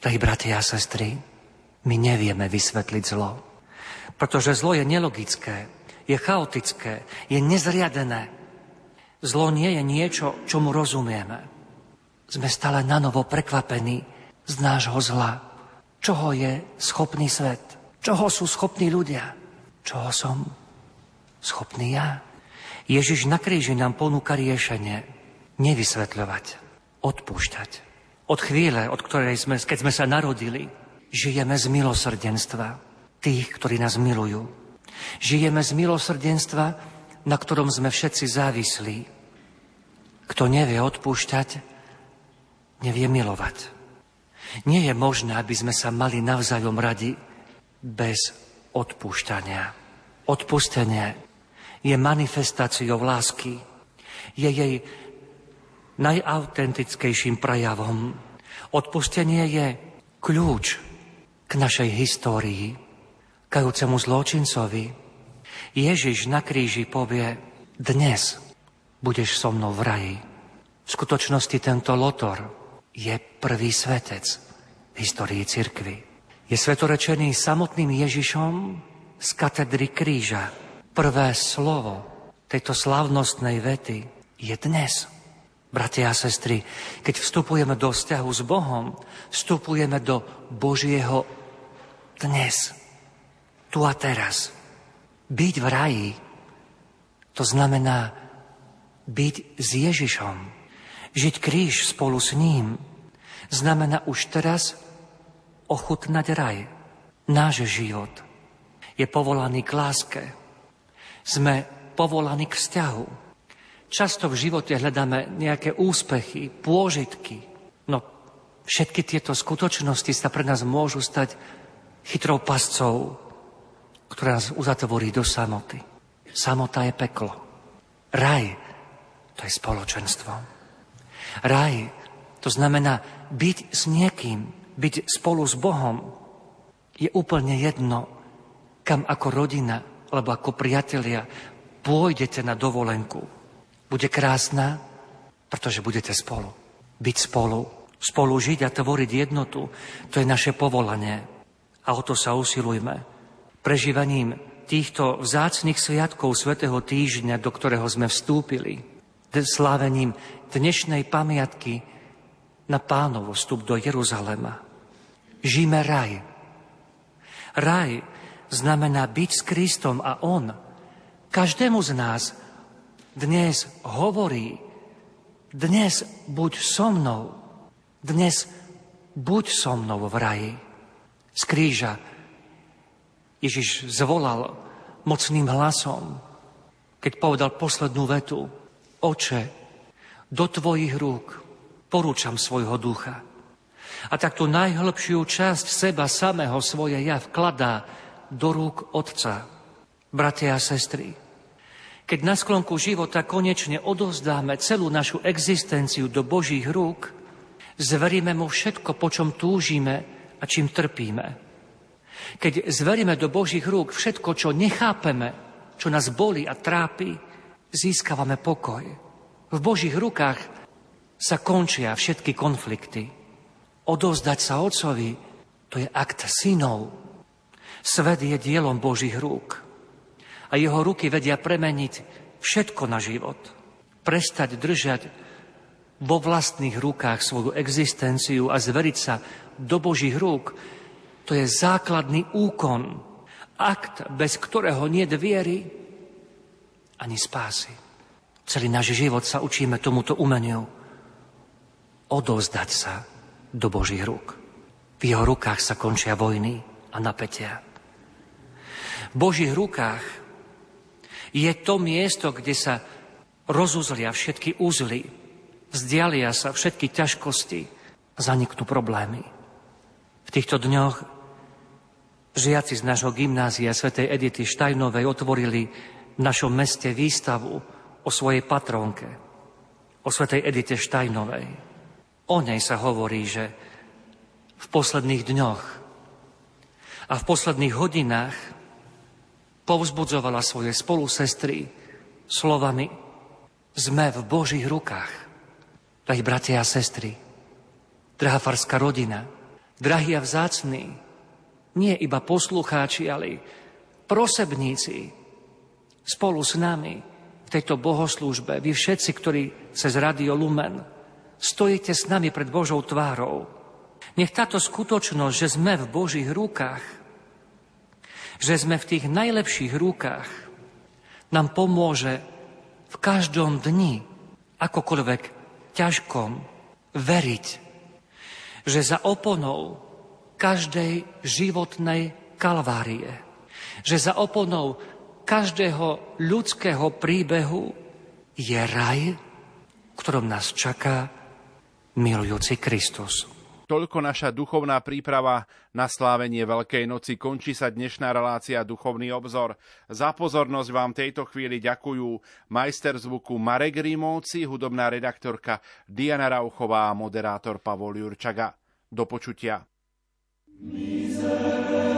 Drahí bratia a sestry, my nevieme vysvetliť zlo, pretože zlo je nelogické, je chaotické, je nezriadené. Zlo nie je niečo, čomu rozumieme. Sme stále nanovo prekvapení z nášho zla. Čoho je schopný svet? Čoho sú schopní ľudia? Čoho som schopný ja? Ježiš na kríži nám ponúka riešenie. Nevysvetľovať, odpúšťať. Od chvíle, od ktorej sme, keď sme sa narodili, žijeme z milosrdenstva tých, ktorí nás milujú. Žijeme z milosrdenstva, na ktorom sme všetci závislí. Kto nevie odpúšťať, nevie milovať. Nie je možné, aby sme sa mali navzájom radi bez odpúšťania. Odpustenie je manifestáciou lásky. Je jej najautentickejším prejavom. Odpustenie je kľúč k našej histórii, kajúcemu zločincovi. Ježiš na kríži povie, dnes budeš so mnou v raji. V skutočnosti tento lotor je prvý svetec v histórii cirkvi. Je svetorečený samotným Ježišom z katedry kríža. Prvé slovo tejto slávnostnej vety je dnes. Bratia a sestry, keď vstupujeme do vzťahu s Bohom, vstupujeme do Božieho dnes, tu a teraz. Byť v raji, to znamená byť s Ježišom, žiť kríž spolu s ním, znamená už teraz ochutnať raj. Náš život je povolaný k láske. Sme povolaní k vzťahu. Často v živote hľadáme nejaké úspechy, pôžitky. No všetky tieto skutočnosti sa pre nás môžu stať chytrou pascou, ktorá nás uzatvorí do samoty. Samota je peklo. Raj, to je spoločenstvo. Raj, to znamená byť s niekým, byť spolu s Bohom. Je úplne jedno, kam ako rodina alebo ako priatelia pôjdete na dovolenku. Bude krásna, pretože budete spolu. Byť spolu, spolu žiť a tvoriť jednotu, to je naše povolanie. A o to sa usilujme. Prežívaním týchto vzácnych sviatkov Svätého týždňa, do ktorého sme vstúpili, slávením dnešnej pamiatky na Pánov vstup do Jeruzalema. Žijme raj. Raj znamená byť s Kristom a On každému z nás dnes hovorí: dnes buď so mnou, dnes buď so mnou v raji. Z kríža Ježiš zvolal mocným hlasom, keď povedal poslednú vetu: Oče, do tvojich rúk porúčam svojho ducha. A tak tú najhlbšiu časť seba samého, svoje ja, vkladá do rúk Otca. Bratia a sestry, keď na sklonku života konečne odovzdáme celú našu existenciu do Božích rúk, zveríme mu všetko, po čom túžime a čím trpíme. Keď zveríme do Božích rúk všetko, čo nechápeme, čo nás bolí a trápi, získavame pokoj. V Božích rukách sa končia všetky konflikty. Odovzdať sa Otcovi, to je akt synov. Svet je dielom Božích rúk. A jeho ruky vedia premeniť všetko na život. Prestať držať vo vlastných rukách svoju existenciu a zveriť sa do Božích rúk, to je základný úkon, akt, bez ktorého nie je viery ani spásy. Celý náš život sa učíme tomuto umeniu odovzdať sa do Božích rúk. V jeho rukách sa končia vojny a napätia. V Božích rukách je to miesto, kde sa rozuzlia všetky úzly, vzdialia sa všetky ťažkosti, zaniknú problémy. V týchto dňoch žiaci z nášho gymnázia svätej Edity Steinovej otvorili v našom meste výstavu o svojej patronke, o svätej Edite Steinovej. O nej sa hovorí, že v posledných dňoch a v posledných hodinách povzbudzovala svoje spolusestry slovami: Sme v Božích rukách. Drahí bratia a sestry, drahá farská rodina, drahí a vzácni, nie iba poslucháči, ale prosebníci spolu s nami v tejto bohoslúžbe. Vy všetci, ktorí cez Rádio Lumen stojíte s nami pred Božou tvárou. Nech táto skutočnosť, že sme v Božích rukách, že sme v tých najlepších rukách, nám pomôže v každom dni, akokoľvek ťažkom, veriť, že za oponou každej životnej kalvárie, že za oponou každého ľudského príbehu je raj, v ktorom nás čaká milujúci Kristus. Toľko naša duchovná príprava na slávenie Veľkej noci. Končí sa dnešná relácia Duchovný obzor. Za pozornosť vám tejto chvíli ďakujú majster zvuku Marek Rimóci, hudobná redaktorka Diana Rauchová a moderátor Pavol Jurčaga. Do počutia. Miserere.